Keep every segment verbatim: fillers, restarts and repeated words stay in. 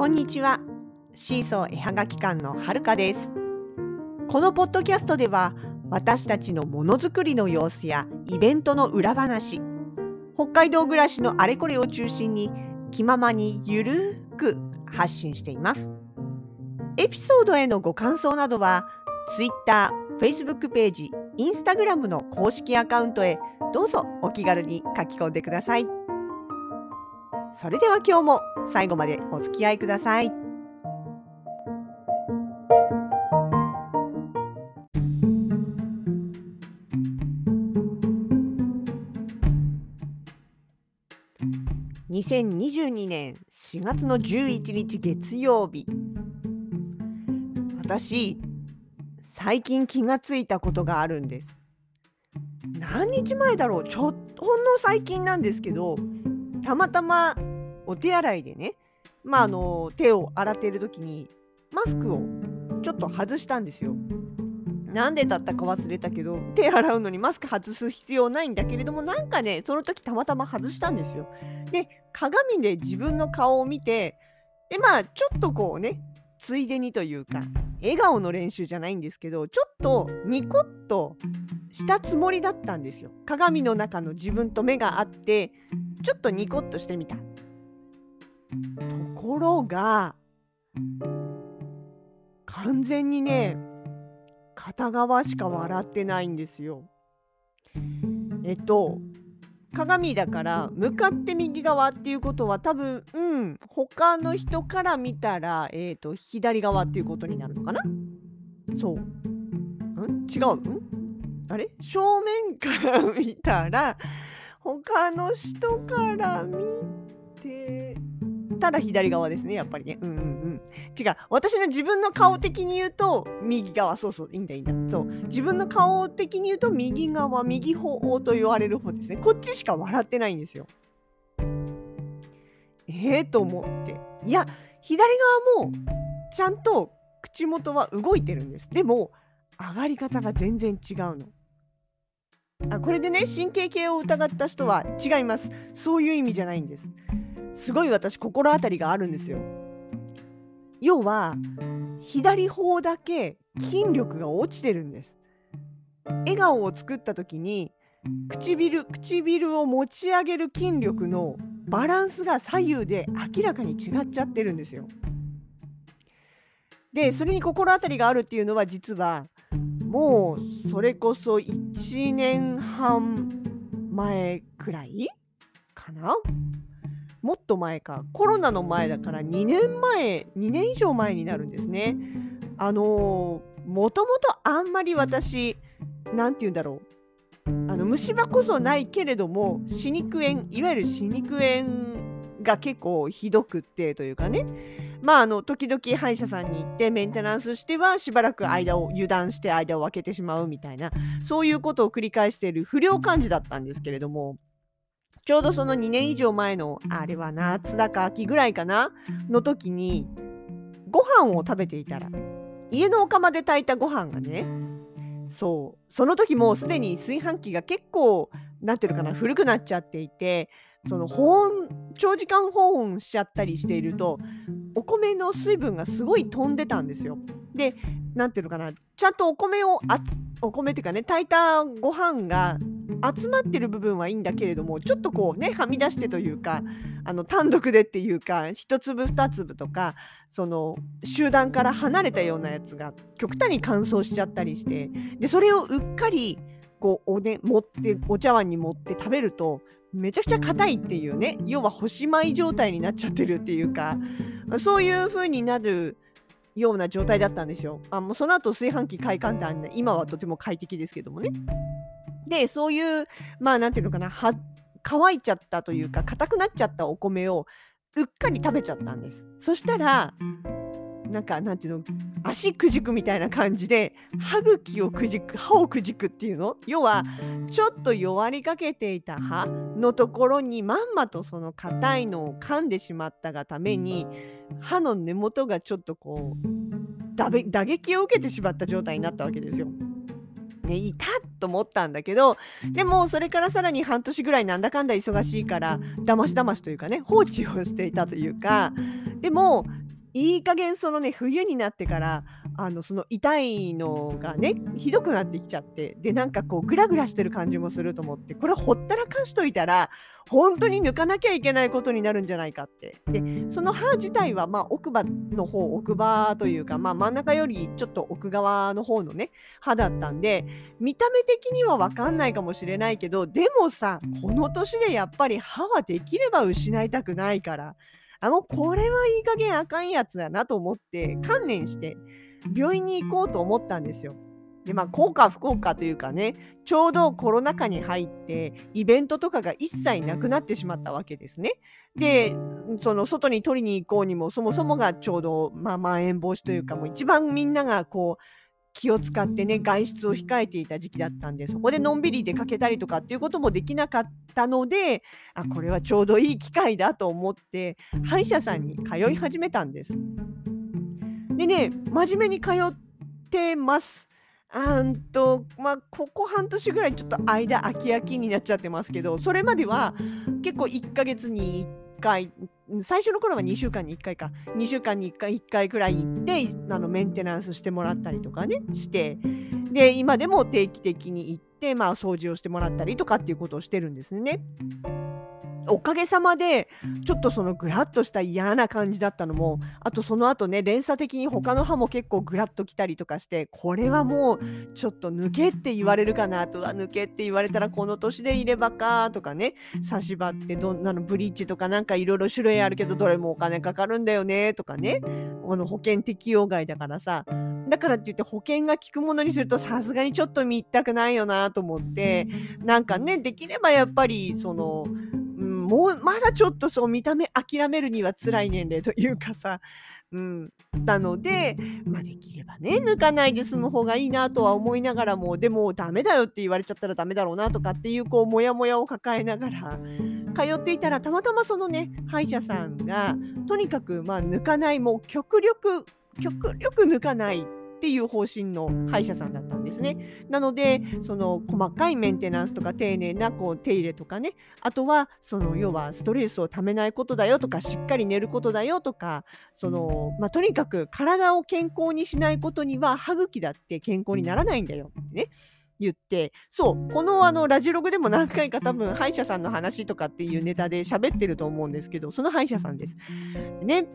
こんにちは、シーソー絵はがき館のはるかです。このポッドキャストでは、私たちのものづくりの様子やイベントの裏話、北海道暮らしのあれこれを中心に気ままにゆるーく発信しています。エピソードへのご感想などは Twitter、Facebook ページ、Instagram の公式アカウントへどうぞお気軽に書き込んでください。それでは今日も最後までお付き合いください。にせんにじゅうにねんしがつのじゅういちにち月曜日。私、最近気がついたことがあるんです。何日前だろう、ちょっとほんの最近なんですけど、たまたまお手洗いでね、まああの手を洗っている時にマスクをちょっと外したんですよ。なんでだったか忘れたけど、手洗うのにマスク外す必要ないんだけれども、なんかね、その時たまたま外したんですよ。で、鏡で自分の顔を見て、でまあちょっとこうね、ついでにというか、笑顔の練習じゃないんですけど、ちょっとニコッとしたつもりだったんですよ。鏡の中の自分と目があって、ちょっとニコッとしてみた。ところが、完全にね、片側しか笑ってないんですよ。えっと、鏡だから向かって右側っていうことは、多分、うん、他の人から見たら、えっと、左側っていうことになるのかな？そう。ん？違う？ん？あれ？正面から見たら、他の人から見てたら左側ですね、やっぱりね。うんうんうん。違う。私の自分の顔的に言うと右側。そうそう。いいんだいいんだ。そう。自分の顔的に言うと右側、右方と言われる方ですね。こっちしか笑ってないんですよ。ええー、と思って。いや、左側もちゃんと口元は動いてるんです。でも、上がり方が全然違うの。あ、これでね、神経系を疑った人は違います。そういう意味じゃないんです。すごい私、心当たりがあるんですよ。要は左方だけ筋力が落ちてるんです。笑顔を作った時に唇唇を持ち上げる筋力のバランスが左右で明らかに違っちゃってるんですよ。で、それに心当たりがあるっていうのは、実はもうそれこそいちねんはんまえくらいかな、もっと前か、コロナの前だからにねんまえ、にねんいじょうまえになるんですね。あのー、もともとあんまり私、なんて言うんだろう、あの虫歯こそないけれども、歯肉炎、いわゆる歯肉炎が結構ひどくってというかね、まあ、あの時々歯医者さんに行ってメンテナンスしては、しばらく間を油断して間を空けてしまうみたいな、そういうことを繰り返している不良患者だったんですけれども、ちょうどそのにねんいじょうまえの、あれは夏だか秋ぐらいかなの時に、ご飯を食べていたら、家のお釜で炊いたご飯がね、そう、その時もうすでに炊飯器が結構、なんていうのかな、古くなっちゃっていて、その保温、長時間保温しちゃったりしていると、お米の水分がすごい飛んでたんですよ。で、なんていうのかな、ちゃんとお米をあつお米っていうかね、炊いたご飯が集まってる部分はいいんだけれども、ちょっとこうね、はみ出してというか、あの単独でっていうか、一粒二粒とか、その集団から離れたようなやつが極端に乾燥しちゃったりして、でそれをうっかりこうおね持ってお茶碗に持って食べると、めちゃくちゃ硬いっていうね、要は干し米状態になっちゃってるっていうか、そういう風になるような状態だったんですよ。あ、もうその後炊飯器買い換えたんで、今はとても快適ですけどもね。で、そういう、まあなんていうのかな、は乾いちゃったというか、硬くなっちゃったお米をうっかり食べちゃったんです。そしたら、なんかなんていうの、足くじくみたいな感じで、歯茎をくじく、歯をくじくっていうの、要はちょっと弱りかけていた歯のところにまんまとその硬いのを噛んでしまったがために、歯の根元がちょっとこうだべ打撃を受けてしまった状態になったわけですよ。ね、いたと思ったんだけど、でもそれからさらに半年ぐらいなんだかんだ忙しいから、だましだましというかね、放置をしていたというか。でもいい加減そのね冬になってからあのその痛いのがねひどくなってきちゃって、でなんかこうグラグラしてる感じもすると思って、これほったらかしといたら本当に抜かなきゃいけないことになるんじゃないかって。でその歯自体はまあ奥歯の方奥歯というか、まあ、真ん中よりちょっと奥側の方のね歯だったんで、見た目的には分かんないかもしれないけど、でもさこの年でやっぱり歯はできれば失いたくないから、あのこれはいい加減あかんやつだなと思って観念して病院に行こうと思ったんですよ。でまあ幸か不幸かというかね、ちょうどコロナ禍に入ってイベントとかが一切なくなってしまったわけですね。でその外に取りに行こうにもそもそもがちょうどまあまん延防止というか、もう一番みんながこう気を使ってね外出を控えていた時期だったんで、そこでのんびり出かけたりとかっていうこともできなかったので、あこれはちょうどいい機会だと思って歯医者さんに通い始めたんです。でね真面目に通ってます。あんとまあここ半年ぐらいちょっと間空き空きになっちゃってますけど、それまでは結構いっかげつにいっかい、最初の頃はにしゅうかんにいっかいか、にしゅうかんにいっかいいっかいくらい行ってあのメンテナンスしてもらったりとかねして、で今でも定期的に行ってまあ掃除をしてもらったりとかっていうことをしてるんですね。おかげさまでちょっとそのグラッとした嫌な感じだったのも、あとその後ね連鎖的に他の歯も結構グラッときたりとかして、これはもうちょっと抜けって言われるかなとは、抜けって言われたらこの年でいればかとかね、差し歯ってどんなのブリーチとかなんかいろいろ種類あるけどどれもお金かかるんだよねとかね、この保険適用外だからさ、だからって言って保険が効くものにするとさすがにちょっと見たくないよなと思って、なんかねできればやっぱりそのもうまだちょっとそう見た目諦めるには辛い年齢というかさ、うん、なので、まあ、できればね抜かないで済む方がいいなとは思いながらも、でもダメだよって言われちゃったらダメだろうなとかっていうこうモヤモヤを抱えながら通っていたら、たまたまそのね歯医者さんがとにかくまあ抜かない、もう極力極力抜かないっていう方針の歯医者さんだったんですね。なのでその細かいメンテナンスとか丁寧なこう手入れとかね、あとはその要はストレスをためないことだよとか、しっかり寝ることだよとか、その、まあ、とにかく体を健康にしないことには歯茎だって健康にならないんだよってね言って、そうこのあのラジログでも何回か多分歯医者さんの話とかっていうネタで喋ってると思うんですけど、その歯医者さんですね。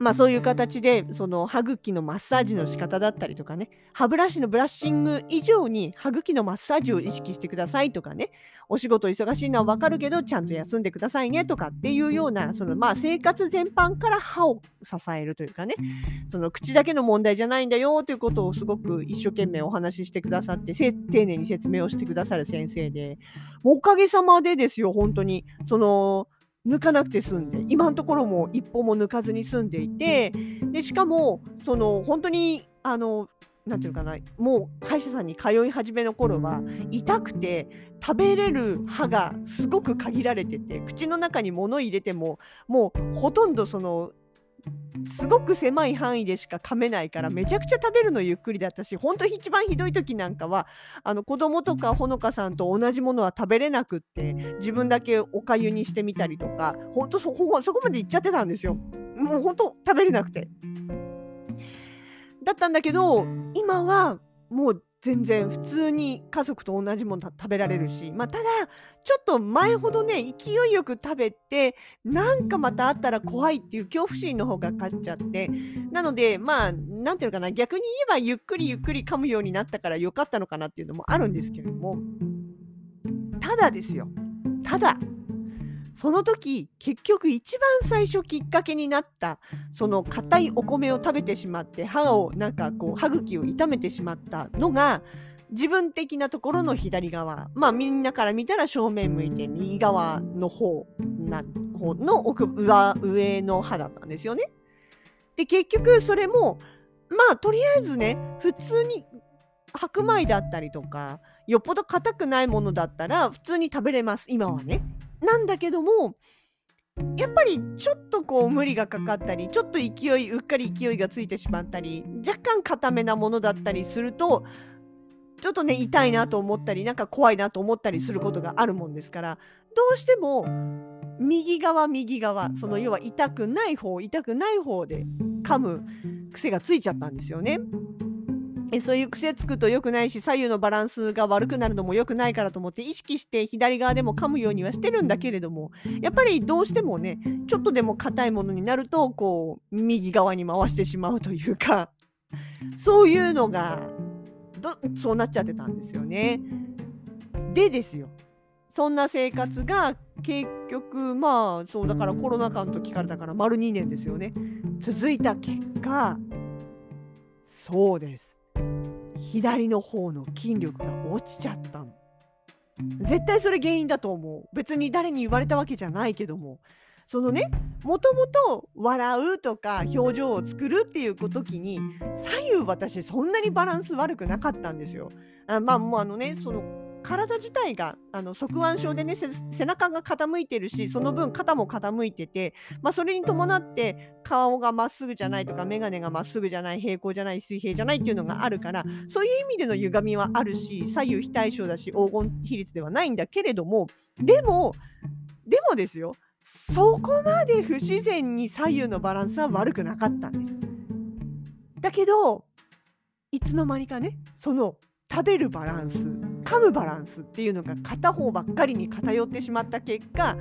まあ、そういう形でその歯茎のマッサージの仕方だったりとかね、歯ブラシのブラッシング以上に歯茎のマッサージを意識してくださいとかね、お仕事忙しいのは分かるけどちゃんと休んでくださいねとかっていうような、そのまあ生活全般から歯を支えるというかね、その口だけの問題じゃないんだよということをすごく一生懸命お話ししてくださって、丁寧に説明をしてくださる先生で、おかげさまでですよ本当にその抜かなくて済んで、今のところも一歩も抜かずに済んでいて、でしかもその本当にあのなんていうかな、もう歯医者さんに通い始めの頃は痛くて食べれる歯がすごく限られてて、口の中に物入れてももうほとんどそのすごく狭い範囲でしか噛めないから、めちゃくちゃ食べるのゆっくりだったし、本当一番ひどい時なんかはあの子供とかほのかさんと同じものは食べれなくって自分だけおかゆにしてみたりとか、本当そこ、そこまで行っちゃってたんですよ。もう本当食べれなくてだったんだけど、今はもう全然普通に家族と同じもの食べられるし、まあ、ただちょっと前ほどね勢いよく食べてなんかまたあったら怖いっていう恐怖心の方が勝っちゃって、なのでまあなんていうのかな、逆に言えばゆっくりゆっくり噛むようになったからよかったのかなっていうのもあるんですけれども、ただですよ、ただその時結局一番最初きっかけになったその硬いお米を食べてしまって歯をなんかこう歯茎を痛めてしまったのが自分的なところの左側、まあみんなから見たら正面向いて右側の方の奥上上の歯だったんですよね。で結局それもまあとりあえずね普通に白米だったりとかよっぽど硬くないものだったら普通に食べれます今はね。なんだけどもやっぱりちょっとこう無理がかかったり、ちょっと勢いうっかり勢いがついてしまったり、若干固めなものだったりするとちょっとね痛いなと思ったりなんか怖いなと思ったりすることがあるもんですから、どうしても右側右側、その要は痛くない方痛くない方で噛む癖がついちゃったんですよね。そういう癖つくと良くないし、左右のバランスが悪くなるのも良くないからと思って意識して左側でも噛むようにはしてるんだけれども、やっぱりどうしてもね、ちょっとでも硬いものになるとこう右側に回してしまうというか、そういうのがどそうなっちゃってたんですよね。でですよ、そんな生活が結局まあそうだからコロナ禍の時からだから丸にねんですよね、続いた結果、そうです、左の方の筋力が落ちちゃったの。絶対それ原因だと思う。別に誰に言われたわけじゃないけども、そのね、もともと笑うとか表情を作るっていう時に左右私そんなにバランス悪くなかったんですよ。あ、まあもうあのね、その体自体があの側腕症でね、背中が傾いてるし、その分肩も傾いてて、まあ、それに伴って顔がまっすぐじゃないとか、眼鏡がまっすぐじゃない、平行じゃない、水平じゃないっていうのがあるから、そういう意味での歪みはあるし、左右非対称だし黄金比率ではないんだけれども、でもでもですよ、そこまで不自然に左右のバランスは悪くなかったんです。だけどいつの間にかね、その食べるバランス、噛むバランスっていうのが片方ばっかりに偏ってしまった結果、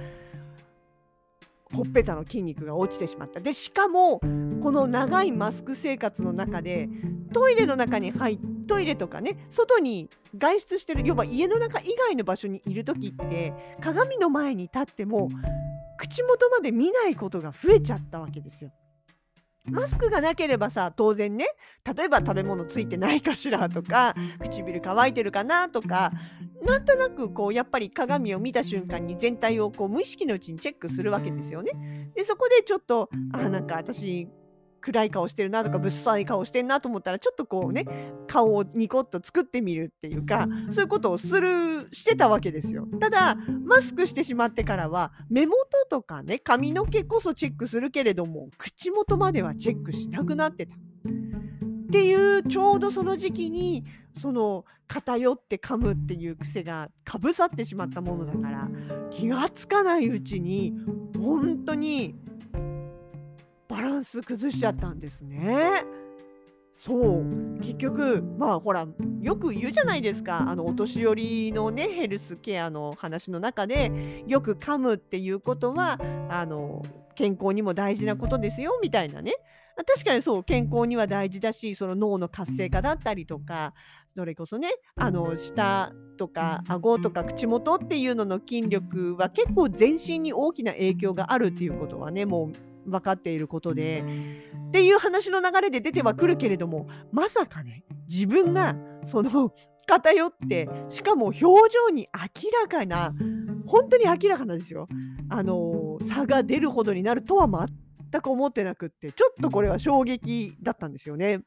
ほっぺたの筋肉が落ちてしまった。でしかもこの長いマスク生活の中で、トイレの中に入ってトイレとかね、外に外出してる、要は家の中以外の場所にいる時って、鏡の前に立っても口元まで見ないことが増えちゃったわけですよ。マスクがなければさ、当然ね、例えば食べ物ついてないかしらとか、唇乾いてるかなとか、なんとなくこうやっぱり鏡を見た瞬間に全体をこう無意識のうちにチェックするわけですよね。でそこでちょっと、あ、なんか私暗い顔してるなとか、ぶっさい顔してるなと思ったら、ちょっとこうね、顔をニコッと作ってみるっていうか、そういうことをするしてたわけですよ。ただマスクしてしまってからは、目元とかね、髪の毛こそチェックするけれども、口元まではチェックしなくなってたっていう、ちょうどその時期にその偏って噛むっていう癖がかぶさってしまったものだから、気がつかないうちに本当にバランス崩しちゃったんですね。そう結局まあほら、よく言うじゃないですか、あのお年寄りのね、ヘルスケアの話の中で、よく噛むっていうことはあの健康にも大事なことですよみたいなね。確かにそう、健康には大事だし、その脳の活性化だったりとか、それこそね、あの舌とか顎とか口元っていうのの筋力は結構全身に大きな影響があるっていうことはね、もう分かっていることでっていう話の流れで出てはくるけれども、まさかね、自分がその偏って、しかも表情に明らかな、本当に明らかなんですよ、あの差が出るほどになるとは全く思ってなくって、ちょっとこれは衝撃だったんですよね。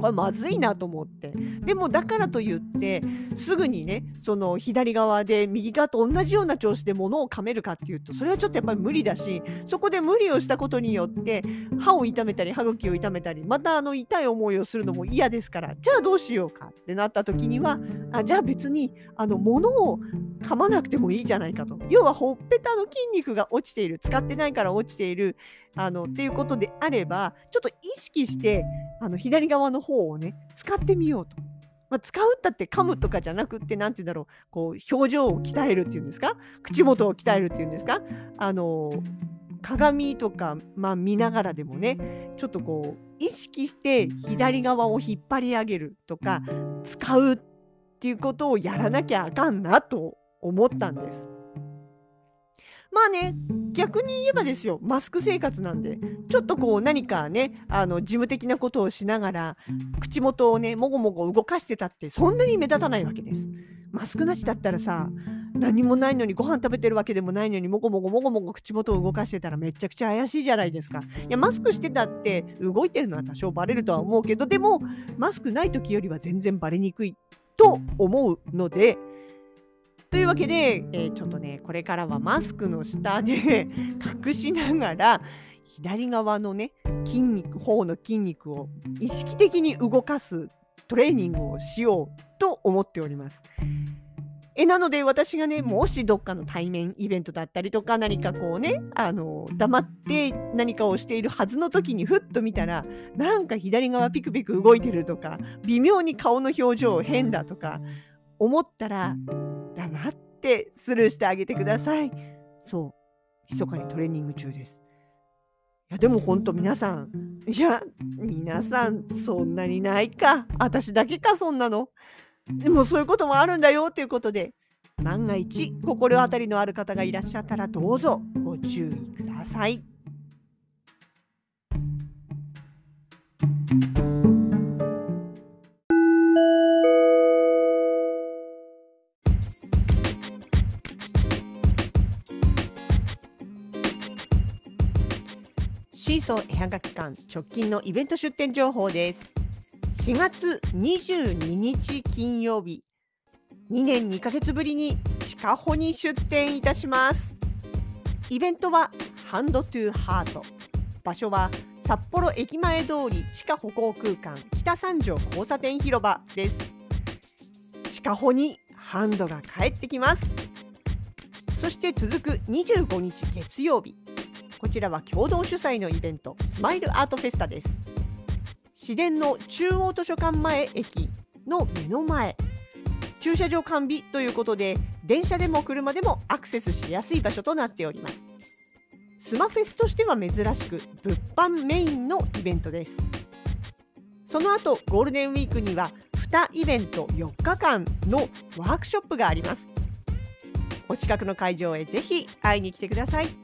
これまずいなと思って、でもだからといってすぐにね、その左側で右側と同じような調子で物を噛めるかっていうと、それはちょっとやっぱり無理だし、そこで無理をしたことによって歯を痛めたり歯茎を痛めたり、またあの痛い思いをするのも嫌ですから、じゃあどうしようかってなった時には、あ、じゃあ別にあの物を噛まなくてもいいじゃないかと。要はほっぺたの筋肉が落ちている、使ってないから落ちているあのっていうことであれば、ちょっと意識してあの左側の方をね、使ってみようと。まあ、使うったって噛むとかじゃなくって、なんて言うんだろう、こう表情を鍛えるっていうんですか、口元を鍛えるっていうんですか、あの鏡とか、まあ、見ながらでもね、ちょっとこう意識して左側を引っ張り上げるとか、使うっていうことをやらなきゃあかんなと思ったんです。まあね、逆に言えばですよ、マスク生活なんで、ちょっとこう何かね、あの事務的なことをしながら口元をね、もごもご動かしてたって、そんなに目立たないわけです。マスクなしだったらさ、何もないのに、ご飯食べてるわけでもないのに、もごもごもごもご口元を動かしてたらめちゃくちゃ怪しいじゃないですか。いや、マスクしてたって動いてるのは多少バレるとは思うけど、でもマスクない時よりは全然バレにくいと思うので、というわけで、えー、ちょっとね、これからはマスクの下で隠しながら、左側のね、筋肉、頬の筋肉を意識的に動かすトレーニングをしようと思っております。えなので私がね、もしどっかの対面イベントだったりとか何かこうね、あの黙って何かをしているはずの時にふっと見たら、なんか左側ピクピク動いてるとか、微妙に顔の表情変だとか思ったら黙ってスルーしてあげてください。そう、密かにトレーニング中です。いやでもほんと皆さん、いや皆さんそんなにないか、私だけかそんなの。でもそういうこともあるんだよということで、万が一心当たりのある方がいらっしゃったらどうぞご注意ください。シーソー絵はがき館直近のイベント出展情報です。しがつにじゅうににち金曜日、にねんにかげつぶりにちかほに出展いたします。イベントはハンドトゥーハート、場所は札幌駅前通り地下歩行空間北三条交差点広場です。ちかほにハンドが帰ってきます。そして続くにじゅうごにち月曜日、こちらは共同主催のイベントスマイルアートフェスタです。市電の中央図書館前駅の目の前、駐車場完備ということで電車でも車でもアクセスしやすい場所となっております。スマフェスとしては珍しく物販メインのイベントです。その後ゴールデンウィークにはにイベントよっかかんのワークショップがあります。お近くの会場へぜひ会いに来てください。